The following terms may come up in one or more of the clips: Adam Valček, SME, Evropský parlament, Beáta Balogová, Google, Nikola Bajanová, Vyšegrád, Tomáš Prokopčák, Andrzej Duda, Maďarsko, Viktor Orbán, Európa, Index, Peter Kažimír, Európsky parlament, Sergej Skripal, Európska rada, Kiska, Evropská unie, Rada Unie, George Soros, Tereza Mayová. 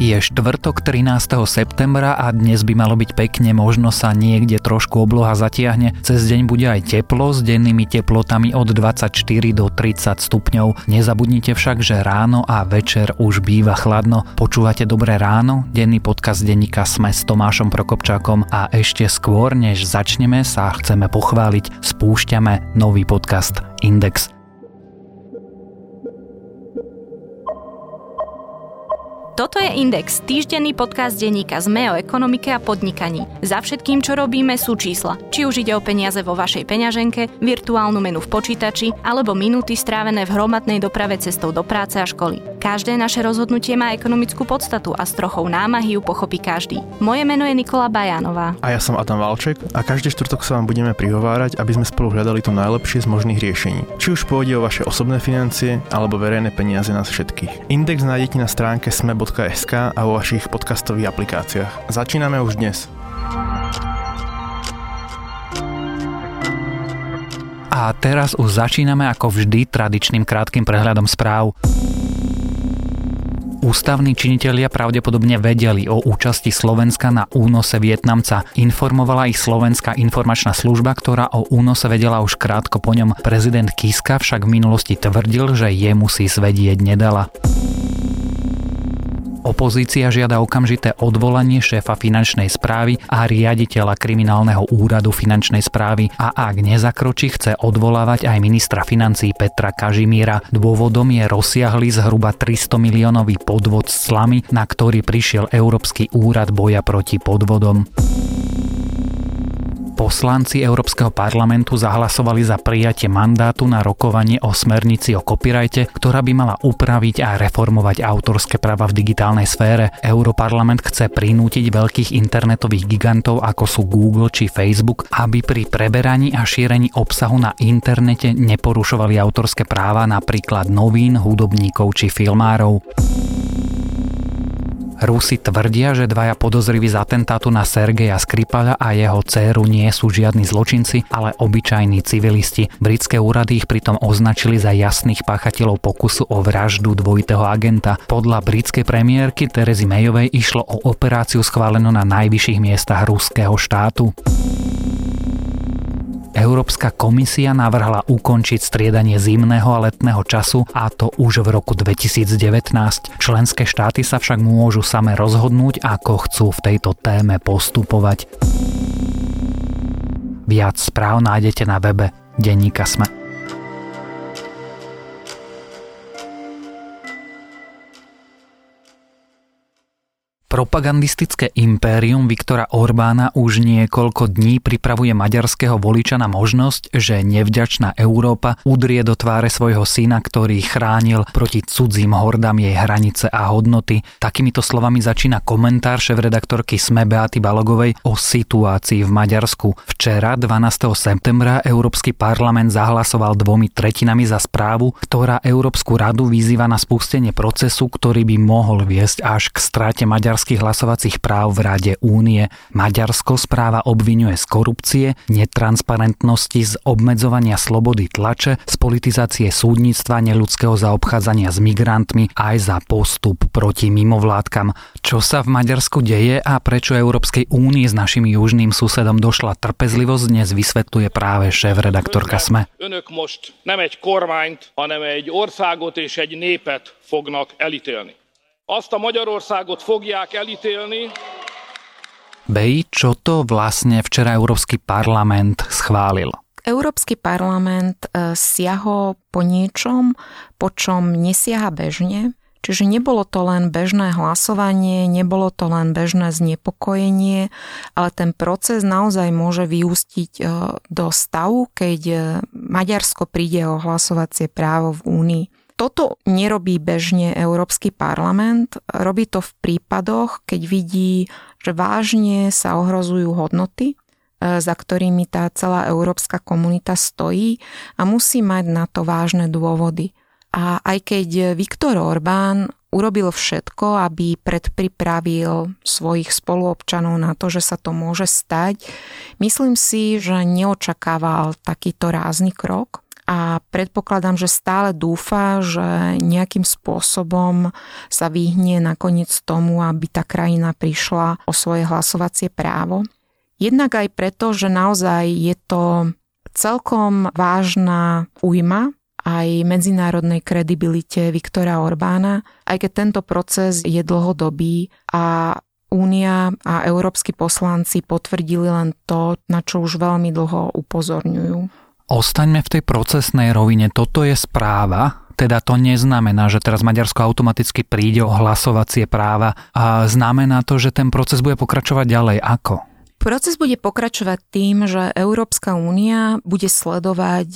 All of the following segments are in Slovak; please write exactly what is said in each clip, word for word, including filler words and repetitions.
Je štvrtok trinásteho septembra a dnes by malo byť pekne, možno sa niekde trošku obloha zatiahne. Cez deň bude aj teplo s dennými teplotami od dvadsaťštyri do tridsať stupňov. Nezabudnite však, že ráno a večer už býva chladno. Počúvate Dobré ráno? Denný podcast denníka SME s Tomášom Prokopčákom a ešte skôr, než začneme, sa chceme pochváliť. Spúšťame nový podcast Index. Toto je Index, týždenný podcast denníka SME o ekonomike a podnikaní. Za všetkým, čo robíme, sú čísla. Či už ide o peniaze vo vašej peňaženke, virtuálnu menu v počítači, alebo minúty strávené v hromadnej doprave cestou do práce a školy. Každé naše rozhodnutie má ekonomickú podstatu a s trochou námahy ju pochopí každý. Moje meno je Nikola Bajanová. A ja som Adam Valček a každý štvrtok sa vám budeme prihovárať, aby sme spolu hľadali to najlepšie z možných riešení. Či už pôjde o vaše osobné financie alebo verejné peniaze nás všetkých. Index nájdete na stránke sme bodka es ká a vo vašich podcastových aplikáciách. Začíname už dnes. A teraz už začíname ako vždy tradičným krátkym prehľadom správ. Ústavní činitelia pravdepodobne vedeli o účasti Slovenska na únose Vietnamca. Informovala ich Slovenská informačná služba, ktorá o únose vedela už krátko po ňom. Prezident Kiska však v minulosti tvrdil, že jemu si svedieť nedala. Opozícia žiada okamžité odvolanie šéfa finančnej správy a riaditeľa kriminálneho úradu finančnej správy a ak nezakročí, chce odvolávať aj ministra financií Petra Kažimíra. Dôvodom je rozsiahly zhruba tristo miliónový podvod s clami, na ktorý prišiel Európsky úrad boja proti podvodom. Poslanci Európskeho parlamentu zahlasovali za prijatie mandátu na rokovanie o smernici o copyrighte, ktorá by mala upraviť a reformovať autorské práva v digitálnej sfére. Europarlament chce prinútiť veľkých internetových gigantov ako sú Google či Facebook, aby pri preberaní a šírení obsahu na internete neporušovali autorské práva napríklad novín, hudobníkov či filmárov. Rusi tvrdia, že dvaja podozriví z atentátu na Sergeja Skripala a jeho dcéru nie sú žiadni zločinci, ale obyčajní civilisti. Britské úrady ich pritom označili za jasných páchateľov pokusu o vraždu dvojitého agenta. Podľa britskej premiérky Terezy Mayovej išlo o operáciu schválenú na najvyšších miestach ruského štátu. Európska komisia navrhla ukončiť striedanie zimného a letného času a to už v roku dvetisícdevätnásť. Členské štáty sa však môžu same rozhodnúť, ako chcú v tejto téme postupovať. Viac správ nájdete na webe denníka SME. Propagandistické impérium Viktora Orbána už niekoľko dní pripravuje maďarského voliča na možnosť, že nevďačná Európa udrie do tváre svojho syna, ktorý chránil proti cudzím hordám jej hranice a hodnoty. Takýmito slovami začína komentár šéfredaktorky SME Beáty Balogovej o situácii v Maďarsku. Včera, dvanásteho septembra, Európsky parlament zahlasoval dvomi tretinami za správu, ktorá Európsku radu vyzýva na spustenie procesu, ktorý by mohol viesť až k strate Maďarska hlasovacích práv v Rade Únie. Maďarsko správa obvinuje z korupcie, netransparentnosti, z obmedzovania slobody tlače, z politizácie súdnictva, neľudského zaobchádzania s migrantmi aj za postup proti mimovládkam. Čo sa v Maďarsku deje a prečo Európskej únii s našim južným susedom došla trpezlivosť, dnes vysvetľuje práve šéfredaktorka SME. Önök most nem egy kormányt, hanem egy országot és egy népet fognak elítélni. Azt a Magyarországot fogják elítélni. Bej, čo to vlastne včera Európsky parlament schválil? Európsky parlament siahol po niečom, po čom nesiaha bežne. Čiže nebolo to len bežné hlasovanie, nebolo to len bežné znepokojenie, ale ten proces naozaj môže vyústiť do stavu, keď Maďarsko príde o hlasovacie právo v Únii. Toto nerobí bežne Európsky parlament, robí to v prípadoch, keď vidí, že vážne sa ohrozujú hodnoty, za ktorými tá celá európska komunita stojí a musí mať na to vážne dôvody. A aj keď Viktor Orbán urobil všetko, aby predpripravil svojich spoluobčanov na to, že sa to môže stať, myslím si, že neočakával takýto rázny krok. A a predpokladám, že stále dúfa, že nejakým spôsobom sa vyhne nakoniec tomu, aby tá krajina prišla o svoje hlasovacie právo. Jednak aj preto, že naozaj je to celkom vážna újma aj medzinárodnej kredibilite Viktora Orbána, aj keď tento proces je dlhodobý a Únia a európski poslanci potvrdili len to, na čo už veľmi dlho upozorňujú. Ostaňme v tej procesnej rovine. Toto je správa, teda to neznamená, že teraz Maďarsko automaticky príde o hlasovacie práva. A znamená to, že ten proces bude pokračovať ďalej. Ako? Proces bude pokračovať tým, že Európska únia bude sledovať,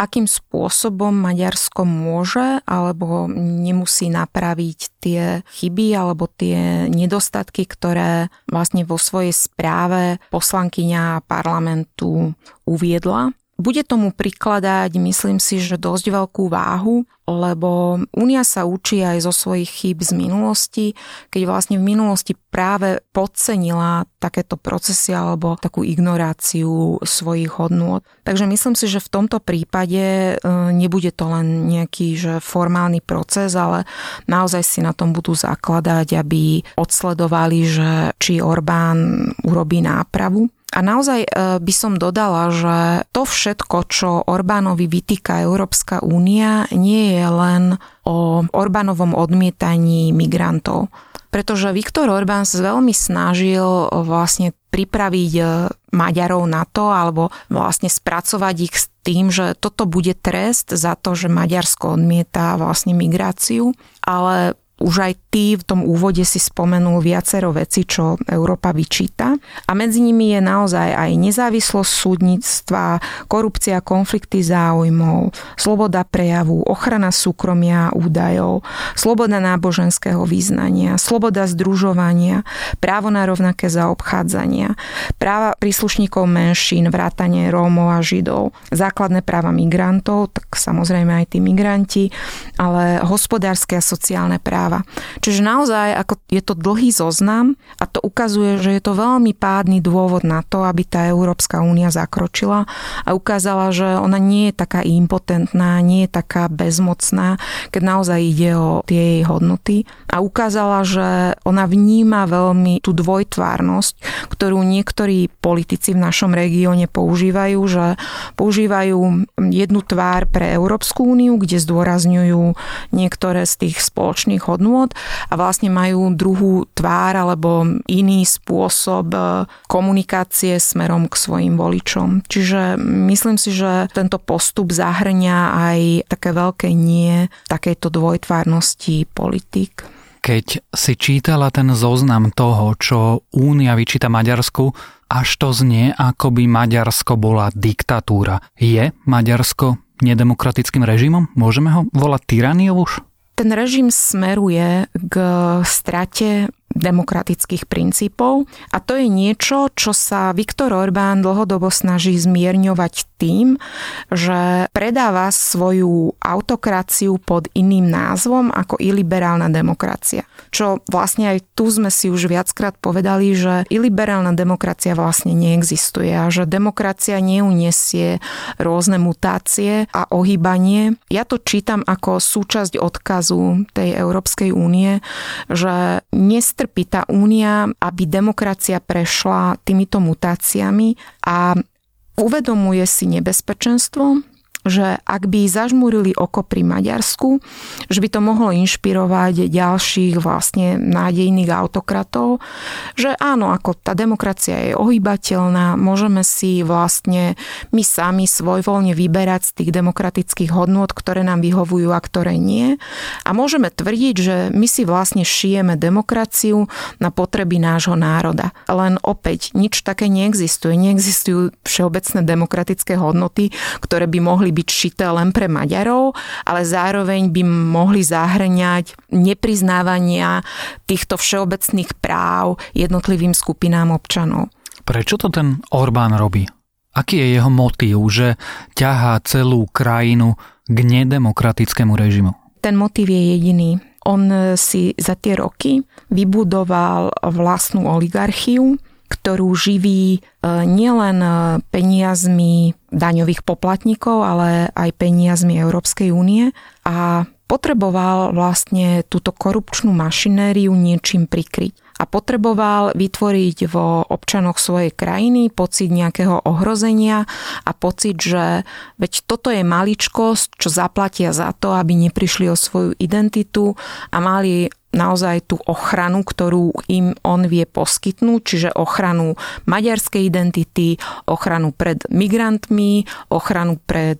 akým spôsobom Maďarsko môže alebo nemusí napraviť tie chyby alebo tie nedostatky, ktoré vlastne vo svojej správe poslankyňa parlamentu uviedla. Bude tomu prikladať, myslím si, že dosť veľkú váhu, lebo Únia sa učí aj zo svojich chýb z minulosti, keď vlastne v minulosti práve podcenila takéto procesy alebo takú ignoráciu svojich hodnôt. Takže myslím si, že v tomto prípade nebude to len nejaký že formálny proces, ale naozaj si na tom budú zakladať, aby odsledovali, že či Orbán urobí nápravu. A naozaj by som dodala, že to všetko, čo Orbánovi vytýka Európska únia, nie je len o Orbánovom odmietaní migrantov. Pretože Viktor Orbán sa veľmi snažil vlastne pripraviť Maďarov na to, alebo vlastne spracovať ich s tým, že toto bude trest za to, že Maďarsko odmieta vlastne migráciu, ale už aj ty v tom úvode si spomenul viacero vecí, čo Európa vyčíta. A medzi nimi je naozaj aj nezávislosť súdnictva, korupcia, konflikty záujmov, sloboda prejavu, ochrana súkromia údajov, sloboda náboženského vyznania, sloboda združovania, právo na rovnaké zaobchádzania, práva príslušníkov menšín, vrátane Rómov a Židov, základné práva migrantov, tak samozrejme aj tí migranti, ale hospodárske a sociálne práva. Čiže naozaj ako je to dlhý zoznam a to ukazuje, že je to veľmi pádny dôvod na to, aby tá Európska únia zakročila a ukázala, že ona nie je taká impotentná, nie je taká bezmocná, keď naozaj ide o tie jej hodnoty a ukázala, že ona vníma veľmi tú dvojtvárnosť, ktorú niektorí politici v našom regióne používajú, že používajú jednu tvár pre Európsku úniu, kde zdôrazňujú niektoré z tých spoločných hodnot a vlastne majú druhú tvár alebo iný spôsob komunikácie smerom k svojim voličom. Čiže myslím si, že tento postup zahŕňa aj také veľké nie takejto dvojtvárnosti politik. Keď si čítala ten zoznam toho, čo Únia vyčíta Maďarsku, až to znie, ako by Maďarsko bola diktatúra. Je Maďarsko nedemokratickým režimom? Môžeme ho volať tyraniou už? Ten režim smeruje k strate demokratických princípov a to je niečo, čo sa Viktor Orbán dlhodobo snaží zmierňovať tým, že predáva svoju autokraciu pod iným názvom ako iliberálna demokracia. Čo vlastne aj tu sme si už viackrát povedali, že iliberálna demokracia vlastne neexistuje a že demokracia neuniesie rôzne mutácie a ohýbanie. Ja to čítam ako súčasť odkazu tej Európskej únie, že nestrpí tá únia, aby demokracia prešla týmito mutáciami a uvedomuje si nebezpečenstvo, že ak by zažmúrili oko pri Maďarsku, že by to mohlo inšpirovať ďalších vlastne nádejných autokratov, že áno, ako tá demokracia je ohýbateľná, môžeme si vlastne my sami svojvoľne vyberať z tých demokratických hodnôt, ktoré nám vyhovujú a ktoré nie. A môžeme tvrdiť, že my si vlastne šijeme demokraciu na potreby nášho národa. Len opäť, nič také neexistuje. Neexistujú všeobecné demokratické hodnoty, ktoré by mohli byť byť šité len pre Maďarov, ale zároveň by mohli zahŕňať nepriznávania týchto všeobecných práv jednotlivým skupinám občanov. Prečo to ten Orbán robí? Aký je jeho motív, že ťahá celú krajinu k nedemokratickému režimu? Ten motív je jediný. On si za tie roky vybudoval vlastnú oligarchiu, ktorú živí nielen peniazmi daňových poplatníkov, ale aj peniazmi Európskej únie a potreboval vlastne túto korupčnú mašinériu niečím prikryť. A potreboval vytvoriť vo občanoch svojej krajiny pocit nejakého ohrozenia a pocit, že veď toto je maličkosť, čo zaplatia za to, aby neprišli o svoju identitu a mali naozaj tú ochranu, ktorú im on vie poskytnúť, čiže ochranu maďarskej identity, ochranu pred migrantmi, ochranu pred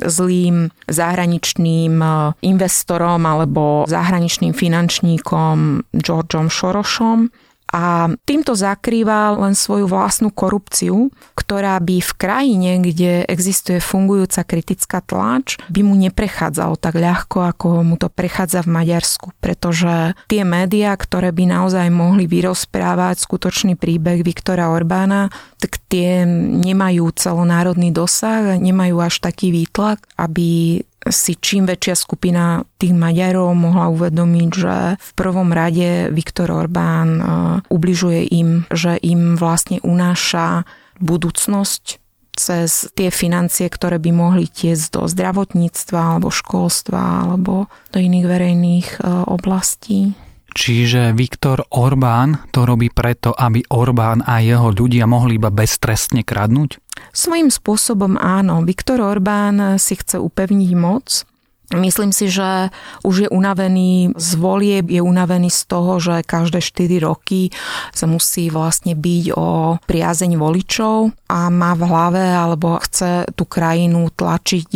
zlým zahraničným investorom alebo zahraničným finančníkom Georgeom Sorosom. A týmto zakrýval len svoju vlastnú korupciu, ktorá by v krajine, kde existuje fungujúca kritická tlač, by mu neprechádzalo tak ľahko, ako mu to prechádza v Maďarsku. Pretože tie médiá, ktoré by naozaj mohli vyrozprávať skutočný príbeh Viktora Orbána, tak tie nemajú celonárodný dosah, nemajú až taký výtlak, aby si čím väčšia skupina tých Maďarov mohla uvedomiť, že v prvom rade Viktor Orbán ubližuje im, že im vlastne unáša budúcnosť cez tie financie, ktoré by mohli tiecť do zdravotníctva alebo školstva alebo do iných verejných oblastí. Čiže Viktor Orbán to robí preto, aby Orbán a jeho ľudia mohli iba beztrestne kradnúť? Svojím spôsobom áno. Viktor Orbán si chce upevniť moc. Myslím si, že už je unavený z volieb, je unavený z toho, že každé štyri roky sa musí vlastne byť o priazeň voličov a má v hlave alebo chce tú krajinu tlačiť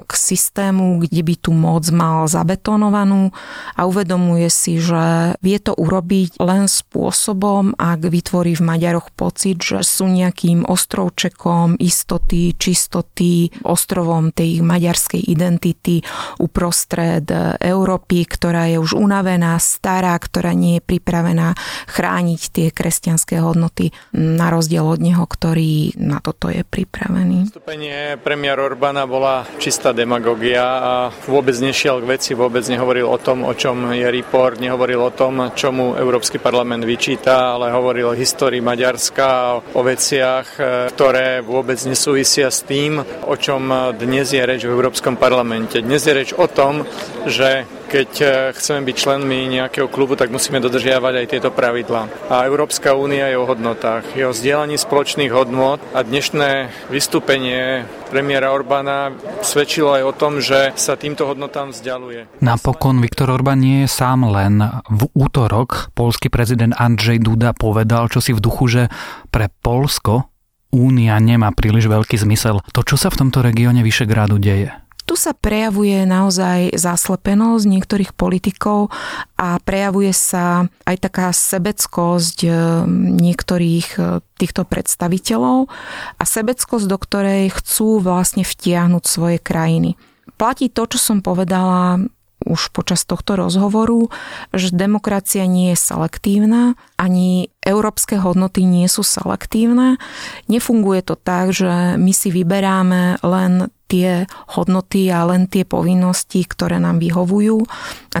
k systému, kde by tú moc mal zabetonovanú a uvedomuje si, že vie to urobiť len spôsobom, ak vytvorí v Maďaroch pocit, že sú nejakým ostrovčekom istoty, čistoty, ostrovom tej maďarskej identity uprostred Európy, ktorá je už unavená, stará, ktorá nie je pripravená chrániť tie kresťanské hodnoty, na rozdiel od neho, ktorý na toto je pripravený. Vstúpenie premiéra Orbána bola čistá demagogia a vôbec nešiel k veci, vôbec nehovoril o tom, o čom je report, nehovoril o tom, čo mu Európsky parlament vyčíta, ale hovoril o histórii Maďarska, o veciach, ktoré vôbec nesúvisia s tým, o čom dnes je reč v Európskom parlamente. Dnes je reč o tom, že keď chceme byť členmi nejakého klubu, tak musíme dodržiavať aj tieto pravidlá. A Európska únia je o hodnotách, je o zdieľaní spoločných hodnot a dnešné vystúpenie premiéra Orbána svedčilo aj o tom, že sa týmto hodnotám vzdialuje. Napokon Viktor Orbán nie je sám len. V útorok poľský prezident Andrzej Duda povedal čosi v duchu, že pre Poľsko únia nemá príliš veľký zmysel. To, čo sa v tomto regióne Vyšegrádu deje? Tu sa prejavuje naozaj zaslepenosť niektorých politikov a prejavuje sa aj taká sebeckosť niektorých týchto predstaviteľov a sebeckosť, do ktorej chcú vlastne vtiahnuť svoje krajiny. Platí to, čo som povedala už počas tohto rozhovoru, že demokracia nie je selektívna, ani európske hodnoty nie sú selektívne. Nefunguje to tak, že my si vyberáme len tie hodnoty a len tie povinnosti, ktoré nám vyhovujú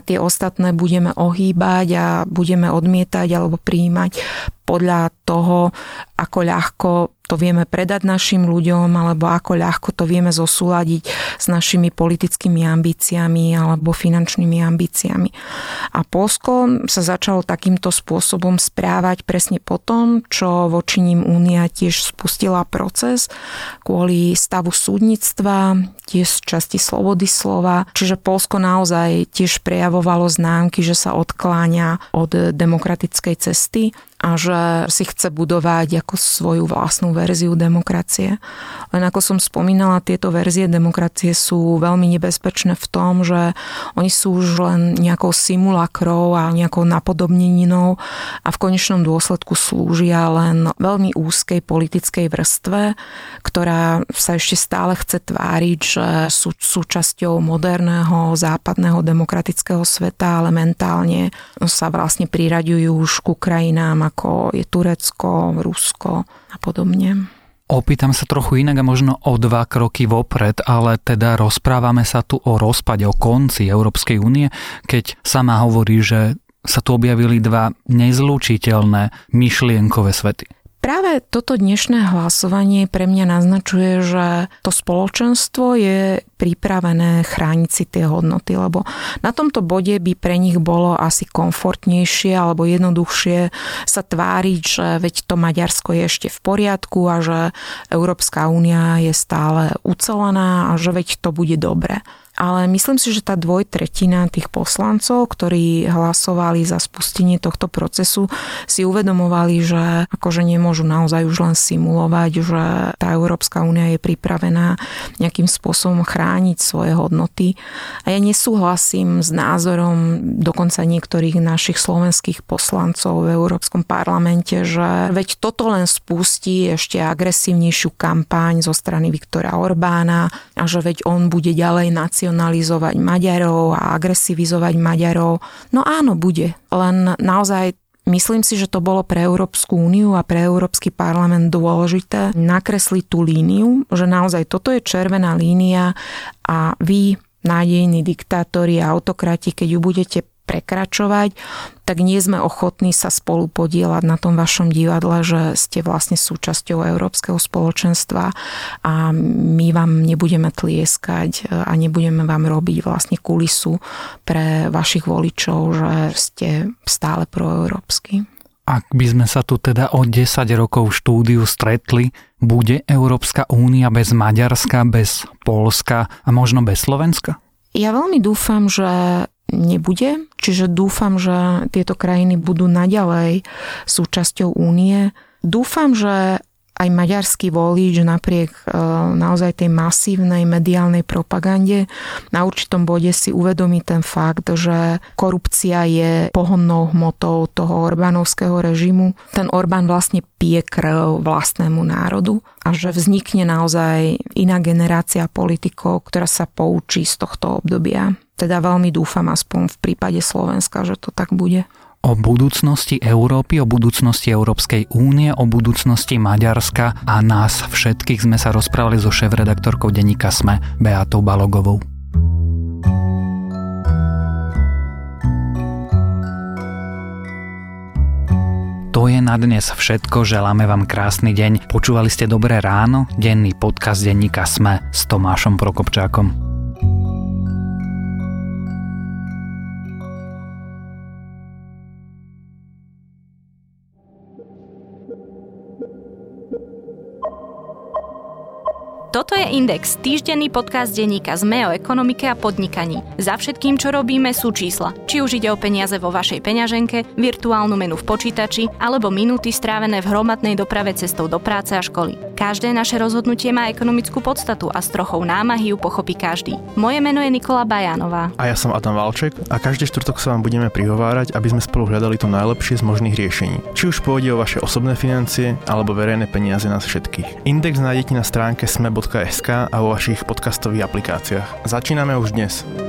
a tie ostatné budeme ohýbať a budeme odmietať alebo prijímať podľa toho, ako ľahko to vieme predať našim ľuďom alebo ako ľahko to vieme zosúladiť s našimi politickými ambíciami alebo finančnými ambíciami. A Poľsko sa začalo takýmto spôsobom správať presne po tom, čo voči nim Únia tiež spustila proces kvôli stavu súdnictva, tiež časti slobody slova. Čiže Poľsko naozaj tiež prejavovalo známky, že sa odkláňa od demokratickej cesty a že si chce budovať ako svoju vlastnú verziu demokracie. Len ako som spomínala, tieto verzie demokracie sú veľmi nebezpečné v tom, že oni sú už len nejakou simulakrou a nejakou napodobneninou a v konečnom dôsledku slúžia len veľmi úzkej politickej vrstve, ktorá sa ešte stále chce tváriť, že sú súčasťou moderného západného demokratického sveta, ale mentálne sa vlastne priraďujú už ku krajinám ako je Turecko, Rusko a podobne. Opýtam sa trochu inak a možno o dva kroky vopred, ale teda rozprávame sa tu o rozpade, o konci Európskej únie, keď sama hovorí, že sa tu objavili dva nezlučiteľné myšlienkové svety. práve toto dnešné hlasovanie pre mňa naznačuje, že to spoločenstvo je pripravené chrániť si tie hodnoty, lebo na tomto bode by pre nich bolo asi komfortnejšie alebo jednoduchšie sa tváriť, že veď to Maďarsko je ešte v poriadku a že Európska únia je stále ucelená a že veď to bude dobre. Ale myslím si, že tá dvojtretina tých poslancov, ktorí hlasovali za spustenie tohto procesu, si uvedomovali, že akože nemôžu naozaj už len simulovať, že tá Európska únia je pripravená nejakým spôsobom chrániť svoje hodnoty. A ja nesúhlasím s názorom dokonca niektorých našich slovenských poslancov v Európskom parlamente, že veď toto len spustí ešte agresívnejšiu kampaň zo strany Viktora Orbána a že veď on bude ďalej nacionalizovať Maďarov a agresivizovať Maďarov. No áno, bude. Len naozaj myslím si, že to bolo pre Európsku úniu a pre Európsky parlament dôležité nakresliť tú líniu, že naozaj toto je červená línia a vy, nádejní diktátori a autokrati, keď ju budete prekračovať, tak nie sme ochotní sa spolu podieľať na tom vašom divadle, že ste vlastne súčasťou Európskeho spoločenstva a my vám nebudeme tlieskať a nebudeme vám robiť vlastne kulisu pre vašich voličov, že ste stále proeurópsky. Ak by sme sa tu teda o desať rokov štúdiu stretli, bude Európska únia bez Maďarska, bez Poľska a možno bez Slovenska? Ja veľmi dúfam, že nebude. Čiže dúfam, že tieto krajiny budú naďalej súčasťou únie. Dúfam, že aj maďarský volič napriek naozaj tej masívnej mediálnej propagande na určitom bode si uvedomí ten fakt, že korupcia je pohonnou hmotou toho orbánovského režimu. Ten Orbán vlastne pije krv vlastnému národu a že vznikne naozaj iná generácia politikov, ktorá sa poučí z tohto obdobia. Teda veľmi dúfam aspoň v prípade Slovenska, že to tak bude. O budúcnosti Európy, o budúcnosti Európskej únie, o budúcnosti Maďarska a nás všetkých sme sa rozprávali so šéfredaktorkou denníka SME Beátou Balogovou. To je na dnes všetko, želáme vám krásny deň. Počúvali ste Dobré ráno, denný podcast denníka SME s Tomášom Prokopčákom. Toto je Index, týždenný podcast denníka SME o ekonomike a podnikaní. Za všetkým, čo robíme, sú čísla. Či už ide o peniaze vo vašej peňaženke, virtuálnu menu v počítači, alebo minúty strávené v hromadnej doprave cestou do práce a školy. Každé naše rozhodnutie má ekonomickú podstatu a s trochou námahy ju pochopí každý. Moje meno je Nikola Bajanová. A ja som Adam Valček a každý štvrtok sa vám budeme prihovárať, aby sme spolu hľadali to najlepšie z možných riešení. Či už pôjde o vaše osobné financie, alebo verejné peniaze nás všetkých. Index nájdete na stránke es em e bodka es ká a vo vašich podcastových aplikáciách. Začíname už dnes.